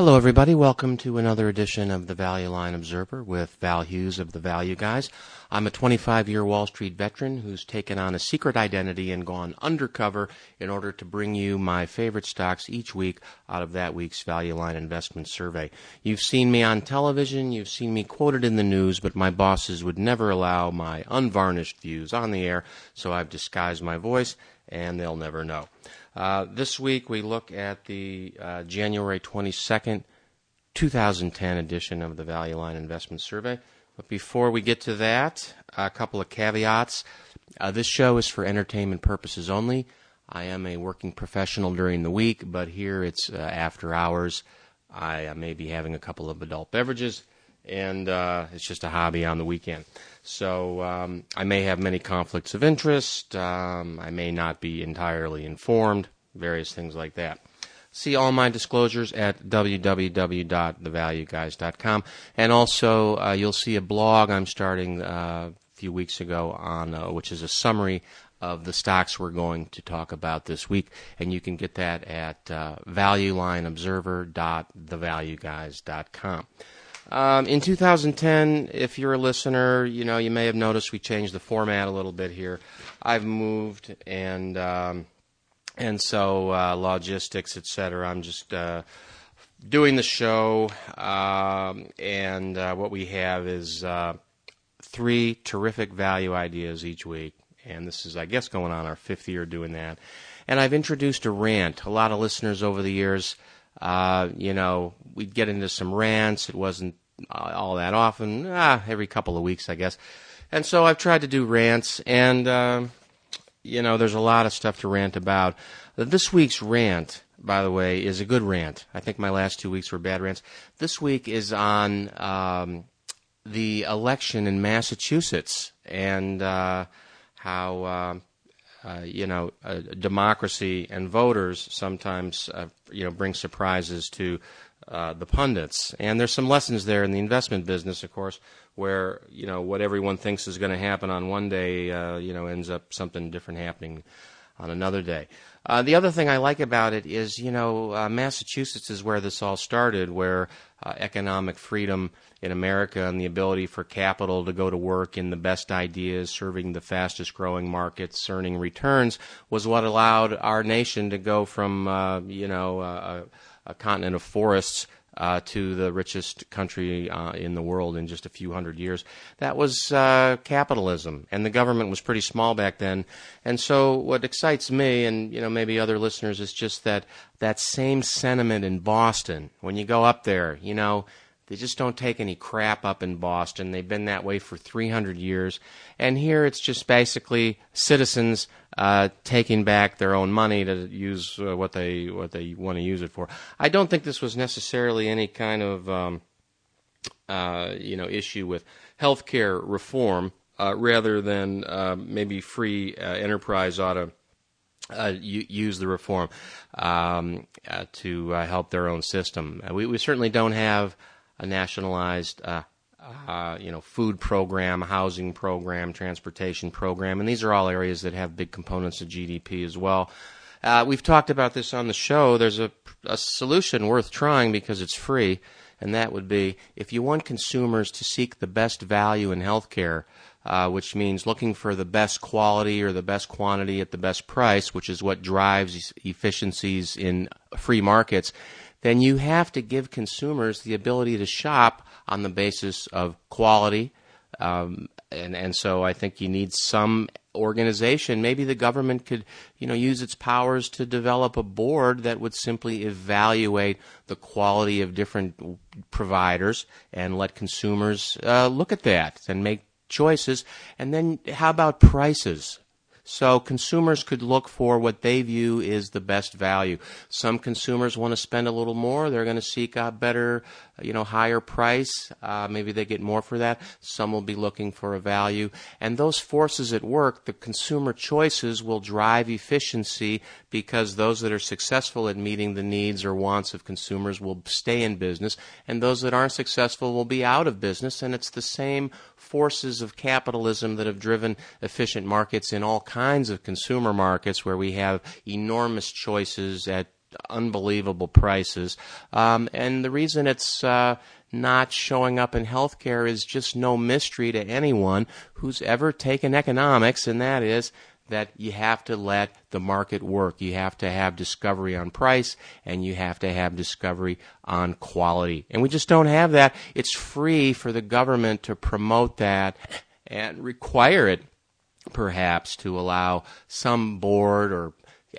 Hello, everybody. Welcome to another edition of the Value Line Observer with Val Hughes of the Value Guys. I'm a 25-year Wall Street veteran who's taken on a secret identity and gone undercover in order to bring you my favorite stocks each week out of that week's Value Line Investment Survey. You've seen me on television, you've seen me quoted in the news, but my bosses would never allow my unvarnished views on the air, so I've disguised my voice, and they'll never know. This week we look at the January 22nd, 2010 edition of the Value Line Investment Survey. But before we get to that, a couple of caveats. This show is for entertainment purposes only. I am a working professional during the week, but here it's after hours. I may be having a couple of adult beverages, and it's just a hobby on the weekend. So I may have many conflicts of interest, I may not be entirely informed, various things like that. See all my disclosures at www.thevalueguys.com, and also you'll see a blog I'm starting a few weeks ago on which is a summary of the stocks we're going to talk about this week, and you can get that at valuelineobserver.thevalueguys.com. In 2010, if you're a listener, you may have noticed we changed the format a little bit here. I've moved, and so logistics, etc. I'm just doing the show, and what we have is three terrific value ideas each week, and this is, I guess, going on our fifth year doing that. And I've introduced a rant. A lot of listeners over the years, we'd get into some rants. It wasn't all that often, every couple of weeks, I guess. And so I've tried to do rants, and, there's a lot of stuff to rant about. This week's rant, by the way, is a good rant. I think my last 2 weeks were bad rants. This week is on the election in Massachusetts and how, democracy and voters sometimes, bring surprises to the pundits. And there's some lessons there in the investment business, of course, where, what everyone thinks is going to happen on one day, ends up something different happening on another day. The other thing I like about it is, Massachusetts is where this all started, where economic freedom in America and the ability for capital to go to work in the best ideas, serving the fastest growing markets, earning returns, was what allowed our nation to go from, a continent of forests to the richest country in the world in just a few hundred years. That was capitalism, and the government was pretty small back then. And so what excites me, and maybe other listeners, is just that same sentiment in Boston. When you go up there, they just don't take any crap up in Boston. They've been that way for 300 years. And here it's just basically citizens taking back their own money to use what they want to use it for. I don't think this was necessarily any kind of issue with healthcare reform, rather than maybe free enterprise ought to use the reform to help their own system. We certainly don't have a nationalized, food program, housing program, transportation program, and these are all areas that have big components of GDP as well. We've talked about this on the show. There's a solution worth trying because it's free, and that would be if you want consumers to seek the best value in healthcare, which means looking for the best quality or the best quantity at the best price, which is what drives efficiencies in free markets, then you have to give consumers the ability to shop on the basis of quality. And so I think you need some organization. Maybe the government could, use its powers to develop a board that would simply evaluate the quality of different providers and let consumers look at that and make choices. And then how about prices? So consumers could look for what they view is the best value. Some consumers want to spend a little more. They're going to seek a better, higher price. Maybe they get more for that. Some will be looking for a value. And those forces at work, the consumer choices, will drive efficiency because those that are successful at meeting the needs or wants of consumers will stay in business, and those that aren't successful will be out of business. And it's the same forces of capitalism that have driven efficient markets in all kinds of consumer markets, where we have enormous choices at unbelievable prices. And the reason it's not showing up in healthcare is just no mystery to anyone who's ever taken economics, and that is that you have to let the market work. You have to have discovery on price, and you have to have discovery on quality. And we just don't have that. It's free for the government to promote that and require it, perhaps, to allow some board or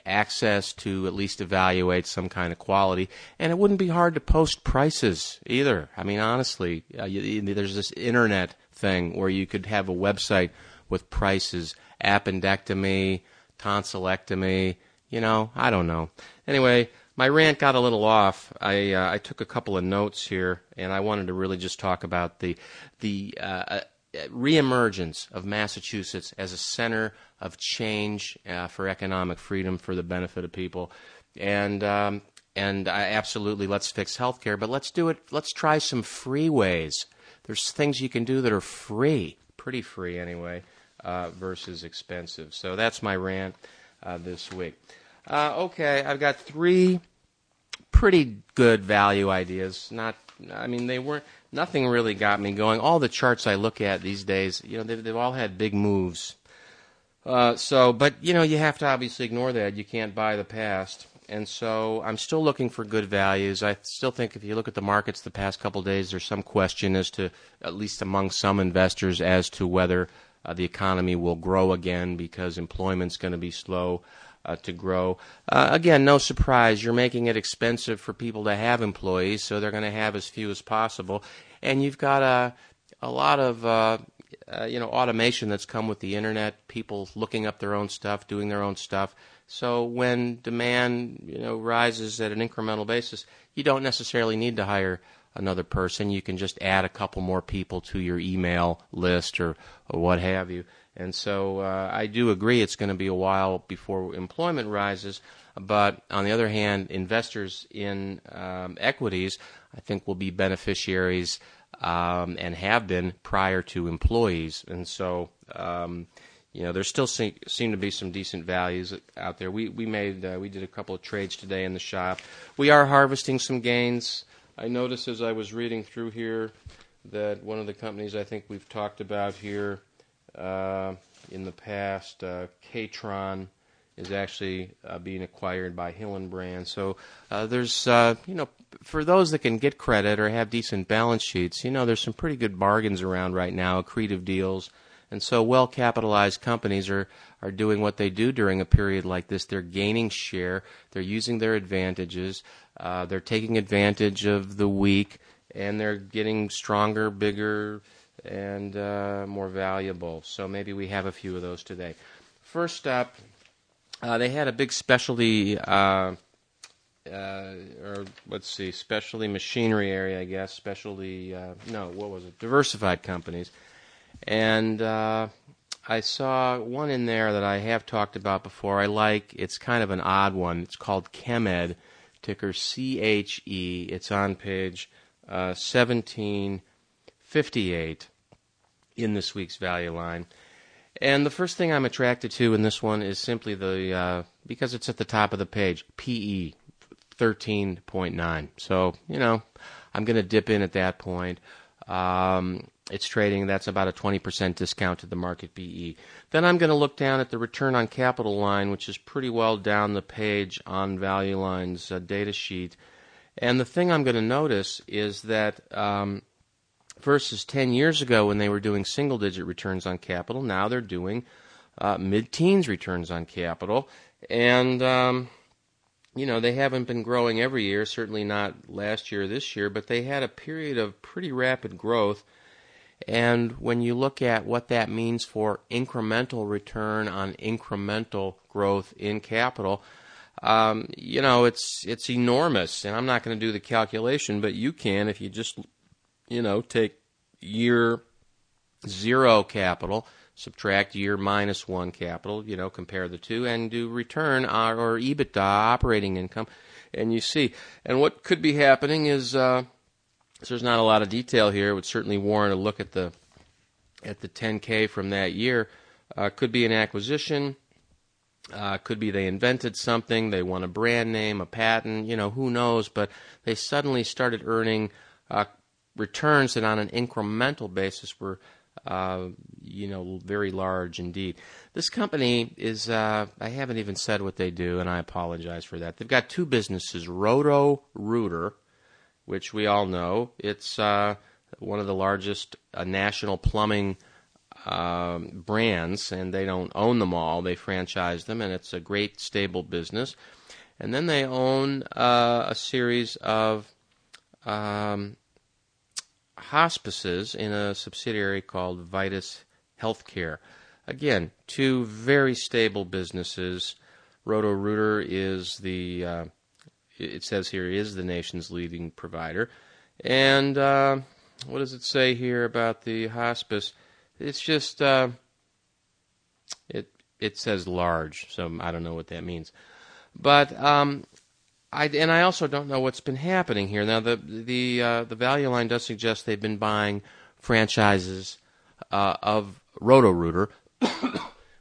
access to at least evaluate some kind of quality. And it wouldn't be hard to post prices either. I mean, honestly, there's this internet thing where you could have a website with prices, appendectomy, tonsillectomy, you know, I don't know. Anyway, my rant got a little off. I took a couple of notes here, and I wanted to really just talk about the reemergence of Massachusetts as a center of change for economic freedom for the benefit of people. And I absolutely, let's fix healthcare, but let's do it. Let's try some free ways. There's things you can do that are free, pretty free anyway, versus expensive. So that's my rant this week. Okay, I've got three pretty good value ideas. Nothing really got me going. All the charts I look at these days, you know, they've all had big moves. But you know, you have to obviously ignore that. You can't buy the past. And so I'm still looking for good values. I still think if you look at the markets the past couple of days, there's some question as to, at least among some investors, as to whether the economy will grow again because employment's going to be slow to grow. Again, no surprise, you're making it expensive for people to have employees, so they're going to have as few as possible. And you've got a lot of automation that's come with the internet, people looking up their own stuff, doing their own stuff. So when demand, rises at an incremental basis, you don't necessarily need to hire another person. You can just add a couple more people to your email list or what have you. And so I do agree it's going to be a while before employment rises, but on the other hand, investors in equities, I think, will be beneficiaries and have been prior to employees. And so, there still seem to be some decent values out there. We did a couple of trades today in the shop. We are harvesting some gains. I noticed as I was reading through here that one of the companies I think we've talked about here in the past, K-Tron, is actually being acquired by Hillenbrand. So there's, for those that can get credit or have decent balance sheets, there's some pretty good bargains around right now, accretive deals. And so well-capitalized companies are doing what they do during a period like this. They're gaining share. They're using their advantages. They're taking advantage of the weak, and they're getting stronger, bigger, and more valuable. So maybe we have a few of those today. First up, they had a big specialty machinery area, I guess. Diversified companies. And I saw one in there that I have talked about before. It's kind of an odd one. It's called ChemEd, ticker CHE. It's on page 1758 in this week's Value Line. And the first thing I'm attracted to in this one is simply because it's at the top of the page, PE 13.9. So, I'm going to dip in at that point. It's trading. That's about a 20% discount to the market BE. Then I'm going to look down at the return on capital line, which is pretty well down the page on Value Line's data sheet. And the thing I'm going to notice is that versus 10 years ago when they were doing single-digit returns on capital, now they're doing mid-teens returns on capital. And they haven't been growing every year, certainly not last year or this year, but they had a period of pretty rapid growth. And when you look at what that means for incremental return on incremental growth in capital, it's enormous. And I'm not going to do the calculation, but you can if you just, take year zero capital, subtract year minus one capital, compare the two, and do return or EBITDA, operating income, and you see. And what could be happening is... So there's not a lot of detail here. It would certainly warrant a look at the 10K from that year. Could be an acquisition. Could be they invented something, they won a brand name, a patent, you know, who knows, but they suddenly started earning returns that on an incremental basis were, very large indeed. This company is, I haven't even said what they do, and I apologize for that. They've got two businesses, Roto-Rooter, which we all know. It's one of the largest national plumbing brands, and they don't own them all. They franchise them, and it's a great, stable business. And then they own a series of hospices in a subsidiary called Vitas Healthcare. Again, two very stable businesses. Roto-Rooter is the, it says here, is the nation's leading provider. And what does it say here about the hospice? It's just, it says large, so I don't know what that means. But, I also don't know what's been happening here. Now, the Value Line does suggest they've been buying franchises of Roto-Rooter,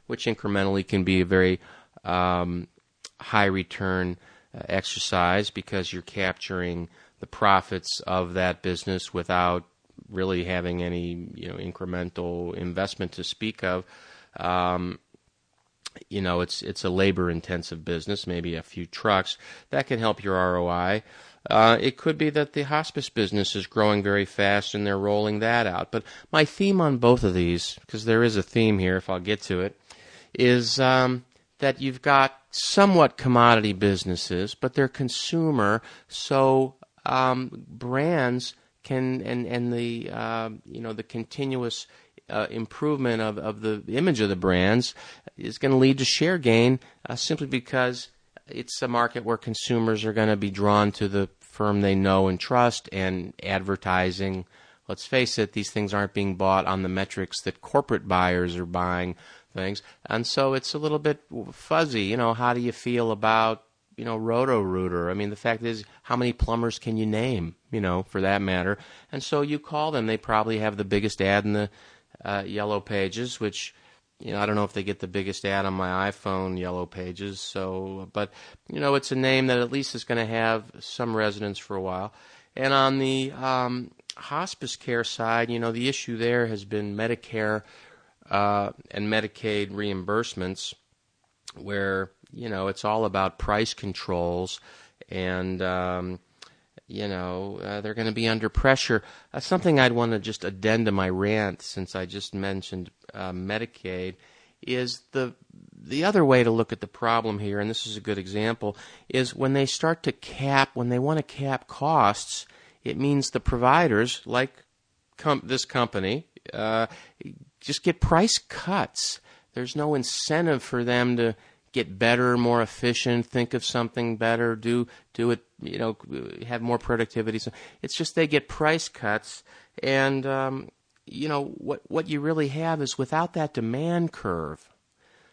which incrementally can be a very high return exercise because you're capturing the profits of that business without really having any, incremental investment to speak of. It's a labor-intensive business, maybe a few trucks. That can help your ROI. It could be that the hospice business is growing very fast and they're rolling that out. But my theme on both of these, because there is a theme here if I'll get to it, is that you've got somewhat commodity businesses, but they're consumer, so brands can and the the continuous improvement of the image of the brands is going to lead to share gain simply because it's a market where consumers are going to be drawn to the firm they know and trust, and advertising. Let's face it, these things aren't being bought on the metrics that corporate buyers are buying things, and so it's a little bit fuzzy. How do you feel about Roto-Rooter? I mean, the fact is, how many plumbers can you name, for that matter? And so you call them. They probably have the biggest ad in the Yellow Pages, which, I don't know if they get the biggest ad on my iPhone Yellow Pages. So, but, it's a name that at least is going to have some resonance for a while. And on the hospice care side, the issue there has been Medicare and Medicaid reimbursements, where it's all about price controls, and they're going to be under pressure. That's something I'd want to just addend to my rant, since I just mentioned Medicaid, is the other way to look at the problem here, and this is a good example, is when they start to cap, when they want to cap costs, it means the providers, like this company, just get price cuts. There's no incentive for them to get better, more efficient, think of something better, do it, have more productivity. So it's just they get price cuts, and what you really have is without that demand curve.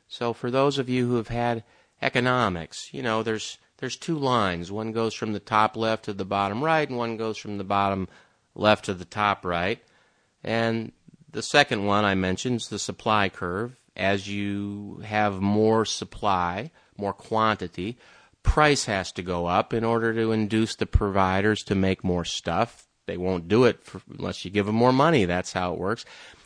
So for those of you who have had economics, there's two lines. One goes from the top left to the bottom right, and one goes from the bottom left to the top right. And the second one I mentioned is the supply curve. As you have more supply, more quantity, price has to go up in order to induce the providers to make more stuff. They won't do it unless you give them more money. That's how it works.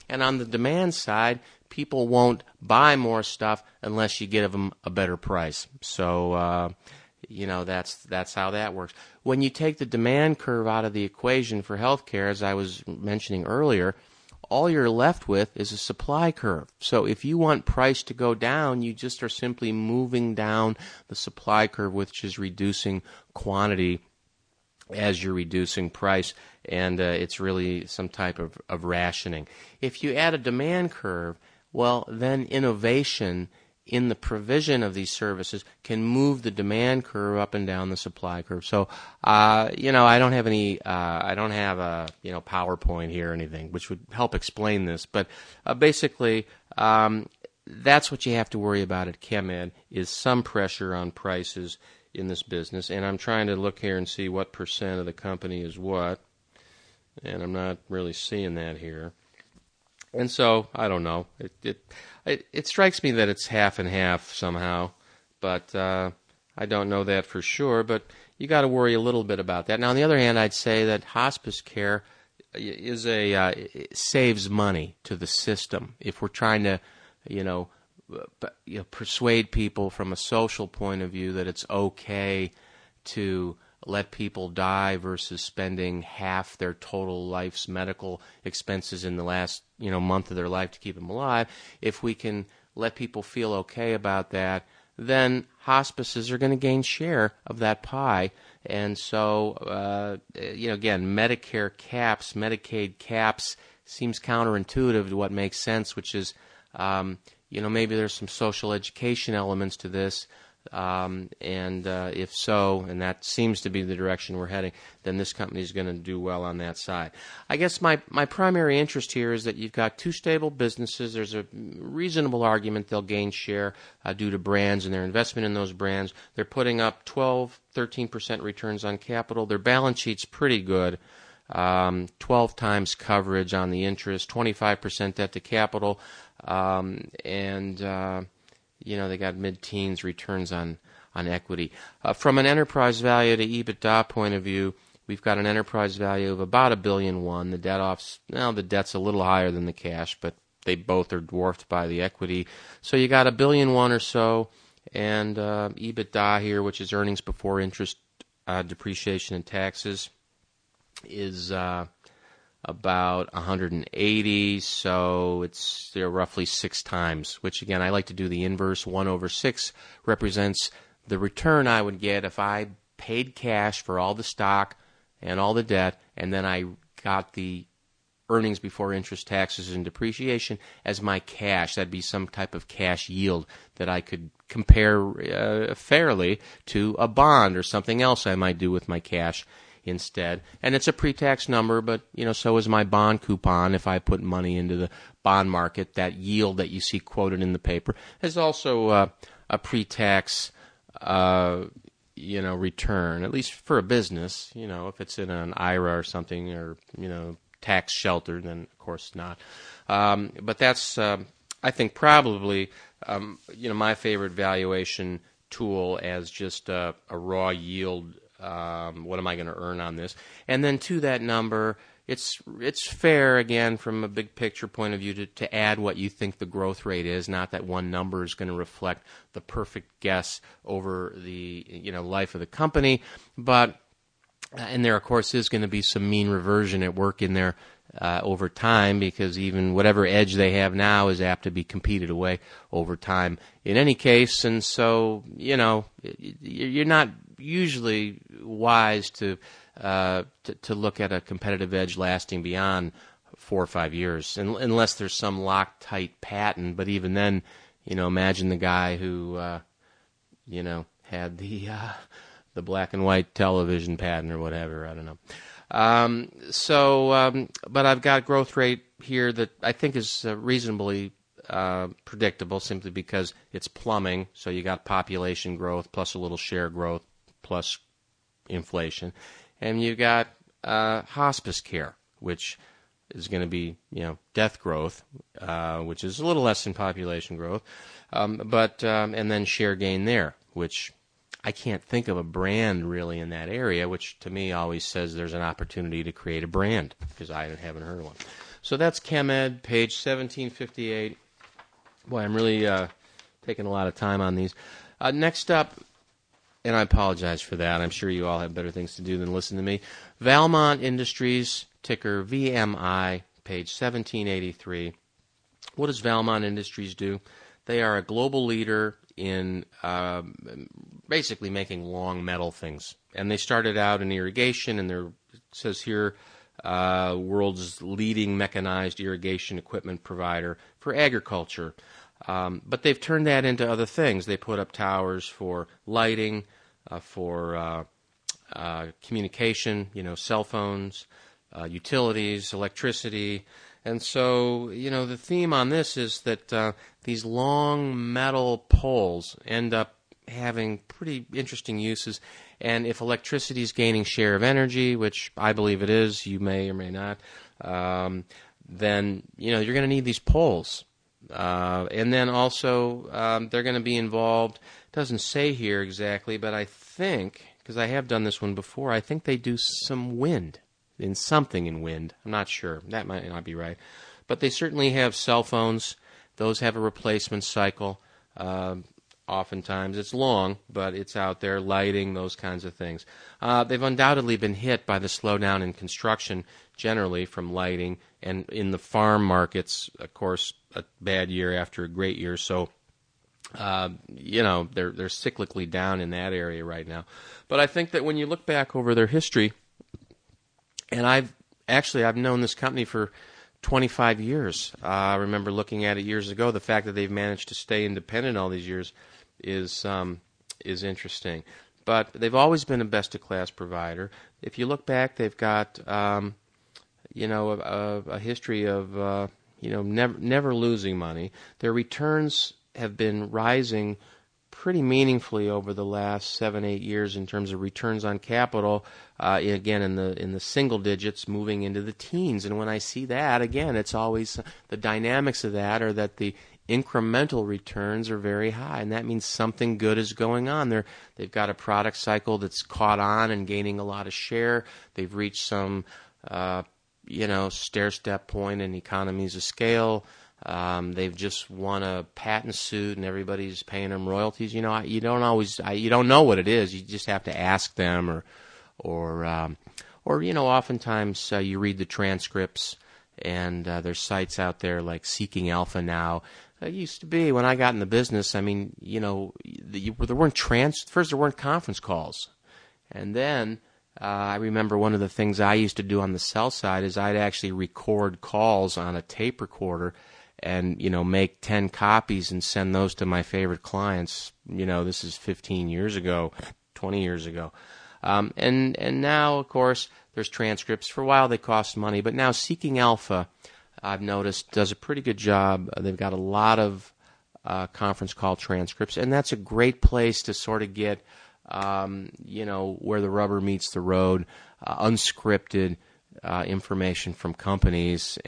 And on the demand side, people won't buy more stuff unless you give them a better price. So, that's how that works. When you take the demand curve out of the equation for healthcare, as I was mentioning earlier, all you're left with is a supply curve. So if you want price to go down, you just are simply moving down the supply curve, which is reducing quantity as you're reducing price, and it's really some type of rationing. If you add a demand curve, well, then innovation in the provision of these services can move the demand curve up and down the supply curve. So, I don't have any, PowerPoint here or anything, which would help explain this. But basically, that's what you have to worry about at ChemEd, is some pressure on prices in this business. And I'm trying to look here and see what percent of the company is what, and I'm not really seeing that here. And so, I don't know. It strikes me that it's half and half somehow, but I don't know that for sure, but you got to worry a little bit about that. Now, on the other hand, I'd say that hospice care is it saves money to the system. If we're trying to, persuade people from a social point of view that it's okay to let people die versus spending half their total life's medical expenses in the last, month of their life to keep them alive, if we can let people feel okay about that, then hospices are going to gain share of that pie. And so, again, Medicare caps, Medicaid caps seems counterintuitive to what makes sense, which is, maybe there's some social education elements to this. If so, and that seems to be the direction we're heading, then this company is going to do well on that side. I guess my primary interest here is that you've got two stable businesses. There's a reasonable argument they'll gain share due to brands and their investment in those brands. They're putting up 12, 13% returns on capital. Their balance sheet's pretty good. 12 times coverage on the interest, 25% debt to capital, they got mid-teens returns on equity. From an enterprise value to EBITDA point of view, we've got an enterprise value of about $1.1 billion. The debt's a little higher than the cash, but they both are dwarfed by the equity. So you got $1.1 billion or so, and EBITDA here, which is earnings before interest, depreciation, and taxes, is about 180, so they're roughly 6 times, which again, I like to do the inverse. 1/6 represents the return I would get if I paid cash for all the stock and all the debt, and then I got the earnings before interest, taxes, and depreciation as my cash. That'd be some type of cash yield that I could compare fairly to a bond or something else I might do with my cash instead. And it's a pre-tax number, but so is my bond coupon. If I put money into the bond market, that yield that you see quoted in the paper is also a pre-tax return, at least for a business. If it's in an IRA or something, or tax shelter, then of course not. But that's I think probably my favorite valuation tool as just a raw yield. What am I going to earn on this? And then to that number, it's fair, again, from a big picture point of view to add what you think the growth rate is, not that one number is going to reflect the perfect guess over the life of the company. But, and there, of course, is going to be some mean reversion at work in there over time, because even whatever edge they have now is apt to be competed away over time in any case. And so, you're not usually wise to look at a competitive edge lasting beyond 4 or 5 years, unless there's some Loctite patent. But even then, imagine the guy who, had the black and white television patent or whatever. I don't know. But I've got growth rate here that I think is reasonably predictable, simply because it's plumbing. So you got population growth plus a little share growth plus inflation, and you got hospice care, which is going to be death growth, which is a little less than population growth, and then share gain there, which I can't think of a brand really in that area, which to me always says there's an opportunity to create a brand, because I haven't heard one. So that's ChemEd, page 1758. Boy, I'm really taking a lot of time on these. Next up, and I apologize for that. I'm sure you all have better things to do than listen to me. Valmont Industries, ticker VMI, page 1783. What does Valmont Industries do? They are a global leader in basically making long metal things. And they started out in irrigation, and it says here, world's leading mechanized irrigation equipment provider for agriculture. But they've turned that into other things. They put up towers for lighting, for communication, cell phones, utilities, electricity. And so, the theme on this is that these long metal poles end up having pretty interesting uses. And if electricity is gaining share of energy, which I believe it is, you may or may not, then you're going to need these polls. And then also they're going to be involved. It doesn't say here exactly, but I think, because I have done this one before, I think they do some wind, in something in wind. I'm not sure. That might not be right. But they certainly have cell phones. Those have a replacement cycle. Oftentimes it's long, but it's out there, lighting, those kinds of things. They've undoubtedly been hit by the slowdown in construction generally from lighting, and in the farm markets, of course, a bad year after a great year. So, they're cyclically down in that area right now. But I think that when you look back over their history, and I've known this company for 25 years. I remember looking at it years ago. The fact that they've managed to stay independent all these years is interesting. But they've always been a best-of-class provider. If you look back, they've got a history of never losing money. Their returns have been rising pretty meaningfully over the last 7-8 years in terms of returns on capital, again in the single digits, moving into the teens. And when I see that, again, it's always the dynamics of that are that the incremental returns are very high, and that means something good is going on. They've got a product cycle that's caught on and gaining a lot of share. They've reached some stair-step point in economies of scale. They've just won a patent suit, and everybody's paying them royalties. You don't know what it is. You just have to ask them, or oftentimes you read the transcripts, and there's sites out there like Seeking Alpha now. It used to be when I got in the business. I mean, there weren't first there weren't conference calls, and then I remember one of the things I used to do on the sell side is I'd actually record calls on a tape recorder, and make 10 copies and send those to my favorite clients. This is 15 years ago, 20 years ago, and now of course there's transcripts. For a while they cost money, but now Seeking Alpha, I've noticed, does a pretty good job. They've got a lot of conference call transcripts, and that's a great place to sort of get where the rubber meets the road, unscripted information from companies,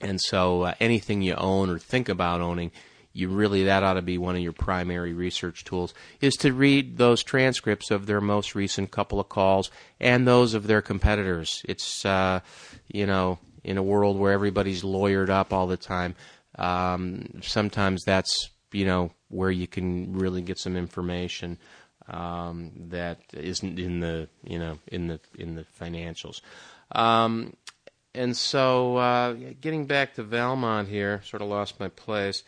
and so anything you own or think about owning, that ought to be one of your primary research tools, is to read those transcripts of their most recent couple of calls and those of their competitors. It's, in a world where everybody's lawyered up all the time, sometimes that's, where you can really get some information that isn't in the, in the financials. And so getting back to Valmont here, sort of lost my place.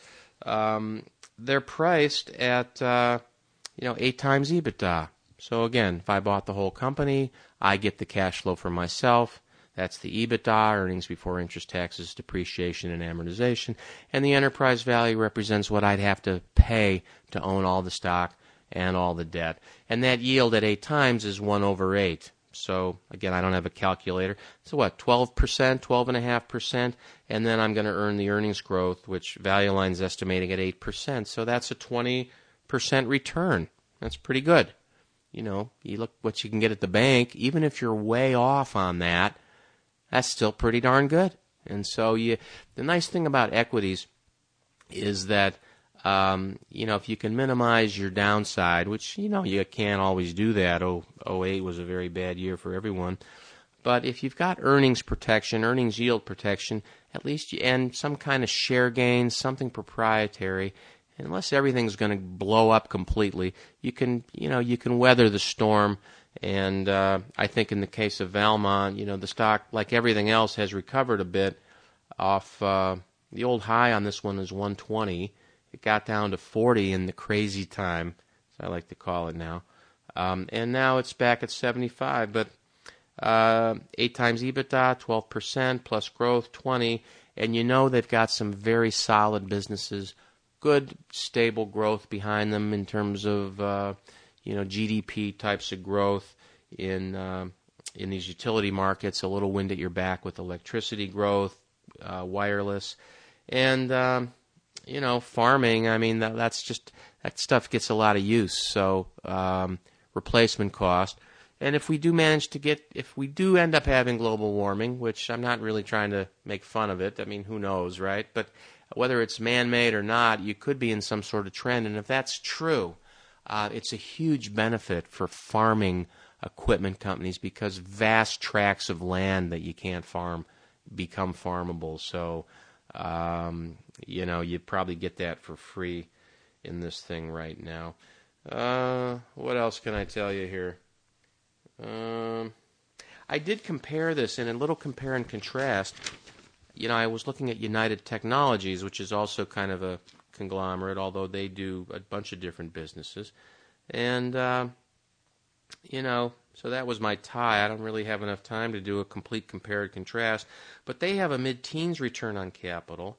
They're priced at, 8 times EBITDA. So again, if I bought the whole company, I get the cash flow for myself. That's the EBITDA, earnings before interest, taxes, depreciation, and amortization. And the enterprise value represents what I'd have to pay to own all the stock and all the debt. And that yield at 8 times is 1/8. So, again, I don't have a calculator. So what, 12%, 12.5%? And then I'm going to earn the earnings growth, which Value Line's estimating at 8%. So that's a 20% return. That's pretty good. You look what you can get at the bank, even if you're way off on that, that's still pretty darn good. And so the nice thing about equities is that, if you can minimize your downside, which, you can't always do that. 2008 was a very bad year for everyone. But if you've got earnings protection, earnings yield protection, at least, and some kind of share gain, something proprietary, unless everything's going to blow up completely, you can weather the storm. And I think in the case of Valmont, the stock, like everything else, has recovered a bit off. The old high on this one is 120. It got down to 40 in the crazy time, as I like to call it now. And now it's back at 75. But 8 times EBITDA, 12%, plus growth, 20. And they've got some very solid businesses, good, stable growth behind them in terms of... GDP types of growth in these utility markets, a little wind at your back with electricity growth, wireless, and, farming. I mean, that stuff gets a lot of use. So replacement cost. And if we do manage to get, if we do end up having global warming, which I'm not really trying to make fun of it, I mean, who knows, right? But whether it's man-made or not, you could be in some sort of trend. And if that's true, it's a huge benefit for farming equipment companies because vast tracts of land that you can't farm become farmable. So, you know, you probably get that for free in this thing right now. What else can I tell you here? I did compare this in a little compare and contrast. You know, I was looking at United Technologies, which is also kind of a conglomerate, although they do a bunch of different businesses. And, you know, so that was my tie. I don't really have enough time to do a complete compare and contrast. But they have a mid-teens return on capital.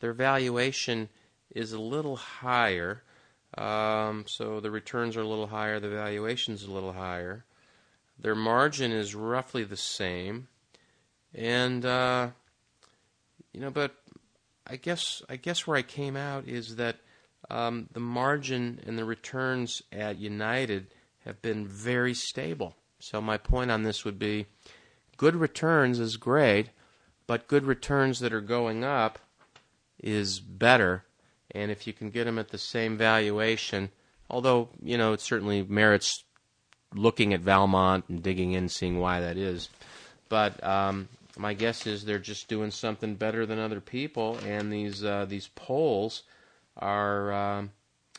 Their valuation is a little higher. So the returns are a little higher. The valuation's a little higher. Their margin is roughly the same, and you know. But I guess where I came out is that the margin and the returns at United have been very stable. So my point on this would be, good returns is great, but good returns that are going up is better. And if you can get them at the same valuation, although you know it certainly merits looking at Valmont and digging in, seeing why that is. But my guess is they're just doing something better than other people, and these polls are,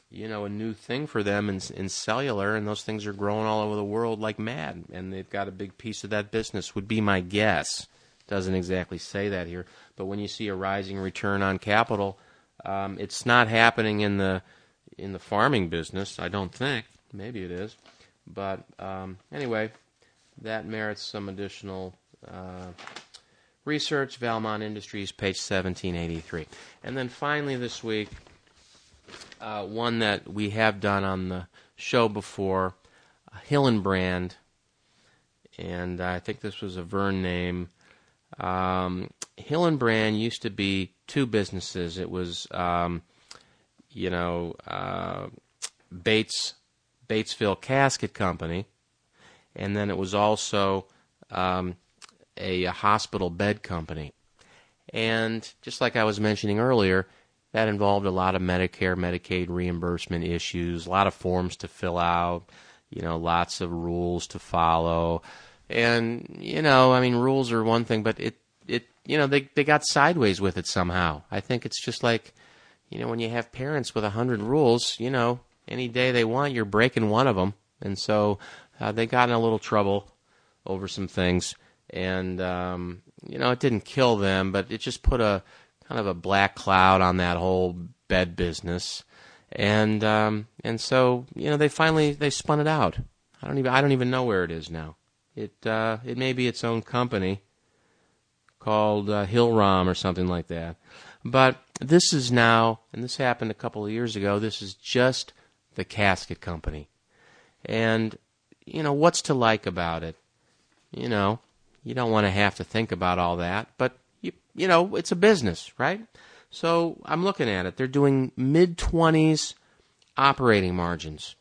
you know, a new thing for them in cellular, and those things are growing all over the world like mad, and they've got a big piece of that business, would be my guess. Doesn't exactly say that here. But when you see a rising return on capital, it's not happening in the farming business, I don't think. Maybe it is. But anyway, that merits some additional research. Valmont Industries, page 1783. And then finally this week, one that we have done on the show before, Hillenbrand. And I think this was a Vern name. Hillenbrand used to be two businesses. It was, you know, Batesville Casket Company, and then it was also a hospital bed company. And just like I was mentioning earlier, that involved a lot of Medicare, Medicaid reimbursement issues, a lot of forms to fill out, you know, lots of rules to follow. And, you know, I mean, rules are one thing, but it you know, they got sideways with it somehow. I think it's just like, you know, when you have parents with 100 rules, you know, any day they want, you're breaking one of them. And so they got in a little trouble over some things. And, you know, it didn't kill them, but it just put a kind of a black cloud on that whole bed business. And so, you know, they spun it out. I don't even know where it is now. It may be its own company called Hillrom or something like that. But this is now, and this happened a couple of years ago, this is just the casket company. And, you know, what's to like about it? You know, you don't want to have to think about all that, but, you know, it's a business, right? So I'm looking at it. They're doing mid-20s operating margins.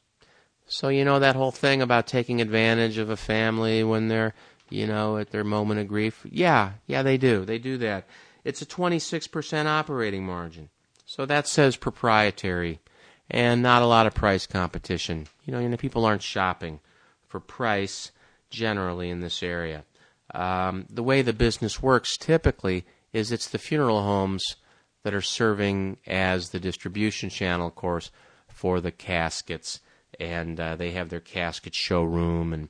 So, you know, that whole thing about taking advantage of a family when they're, you know, at their moment of grief. Yeah, they do. They do that. It's a 26% operating margin. So that says proprietary and not a lot of price competition. You know people aren't shopping for price generally in this area. The way the business works typically is it's the funeral homes that are serving as the distribution channel, of course, for the caskets. And they have their casket showroom. And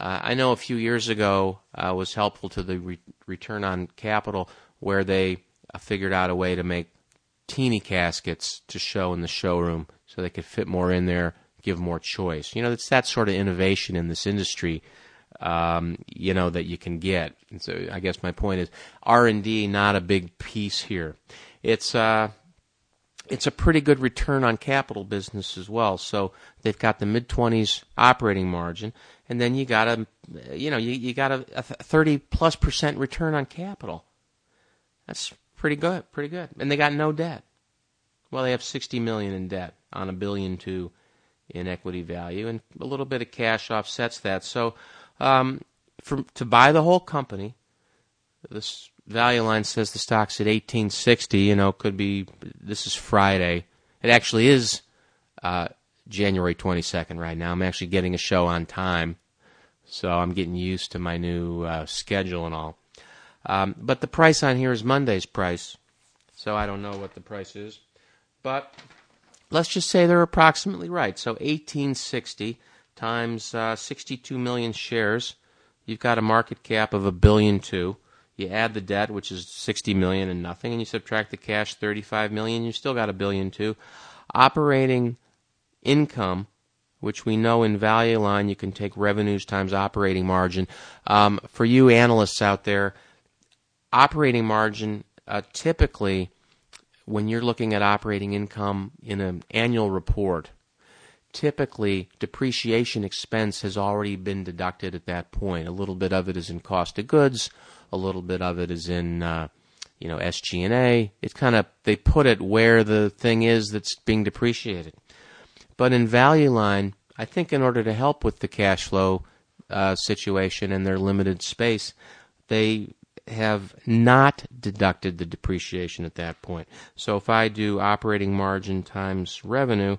I know a few years ago was helpful to the return on capital where they figured out a way to make teeny caskets to show in the showroom so they could fit more in there, give more choice. You know, it's that sort of innovation in this industry, you know, that you can get. And so I guess my point is R&D, not a big piece here. It's a pretty good return on capital business as well. So they've got the mid-20s operating margin, and then you got a, you know, you got a 30+% return on capital. That's pretty good. And they got no debt. Well, they have $60 million in debt on $1.2 billion in equity value, and a little bit of cash offsets that. So to buy the whole company, this Value Line says the stock's at $18.60. You know, could be, this is Friday. It actually is January 22nd right now. I'm actually getting a show on time, so I'm getting used to my new schedule and all. But the price on here is Monday's price, so I don't know what the price is. But let's just say they're approximately right. So 1860 times 62 million shares, you've got a market cap of $1.2 billion. You add the debt, which is 60 million and nothing, and you subtract the cash, 35 million, you've still got $1.2 billion. Operating income, which we know in Value Line, you can take revenues times operating margin. For you analysts out there, operating margin, typically, when you're looking at operating income in an annual report, typically depreciation expense has already been deducted at that point. A little bit of it is in cost of goods. A little bit of it is in, SG&A. It's kind of, they put it where the thing is that's being depreciated. But in Value Line, I think in order to help with the cash flow situation and their limited space, they have not deducted the depreciation at that point. So if I do operating margin times revenue,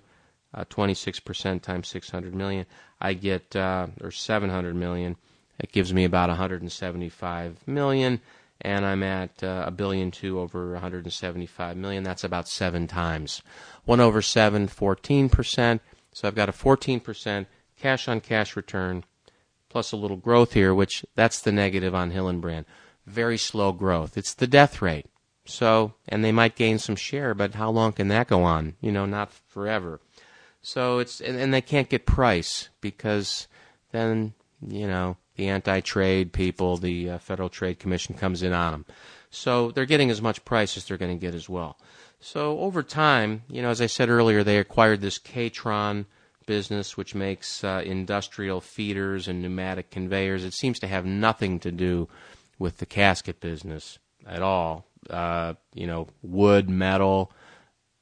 26% times 600 million, I get, or 700 million, it gives me about 175 million, and I'm at $1.2 billion over 175 million. That's about 7 times. 1/7, 14%. So I've got a 14% cash on cash return, plus a little growth here, which that's the negative on Hillenbrand. Very slow growth. It's the death rate. So, and they might gain some share, but how long can that go on? You know, not forever. So it's, and they can't get price because then, you know, the anti-trade people, the Federal Trade Commission comes in on them. So they're getting as much price as they're going to get as well. So over time, you know, as I said earlier, they acquired this K-Tron business, which makes industrial feeders and pneumatic conveyors. It seems to have nothing to do with the casket business at all. You know, wood, metal,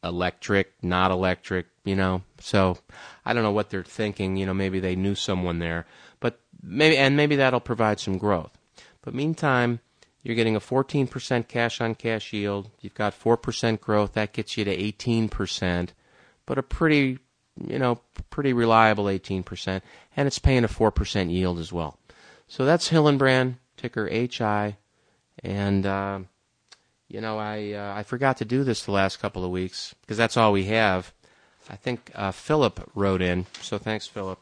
electric, not electric, you know. So I don't know what they're thinking. You know, maybe they knew someone there. But maybe that'll provide some growth. But meantime, you're getting a 14% cash-on-cash yield. You've got 4% growth. That gets you to 18%, but a pretty, you know, pretty reliable 18%. And it's paying a 4% yield as well. So that's Hillenbrand, ticker HI, and you know, I forgot to do this the last couple of weeks because that's all we have. I think Philip wrote in, so thanks, Philip.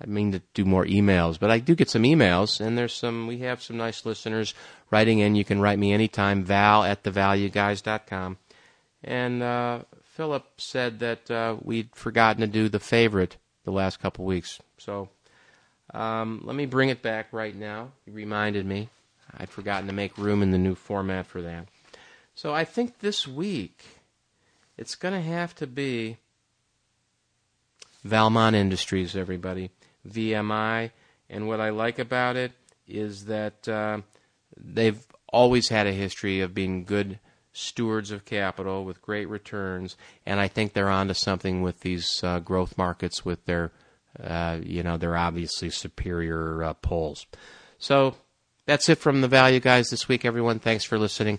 I mean to do more emails, but I do get some emails, and there's some. We have some nice listeners writing in. You can write me anytime, val@thevalueguys.com. And Philip said that we'd forgotten to do the favorite the last couple of weeks, so. Let me bring it back right now. You reminded me. I'd forgotten to make room in the new format for that. So I think this week it's going to have to be Valmont Industries, everybody, VMI. And what I like about it is that they've always had a history of being good stewards of capital with great returns, and I think they're onto something with these growth markets with their they're obviously superior polls. So that's it from the Value Guys this week, everyone. Thanks for listening.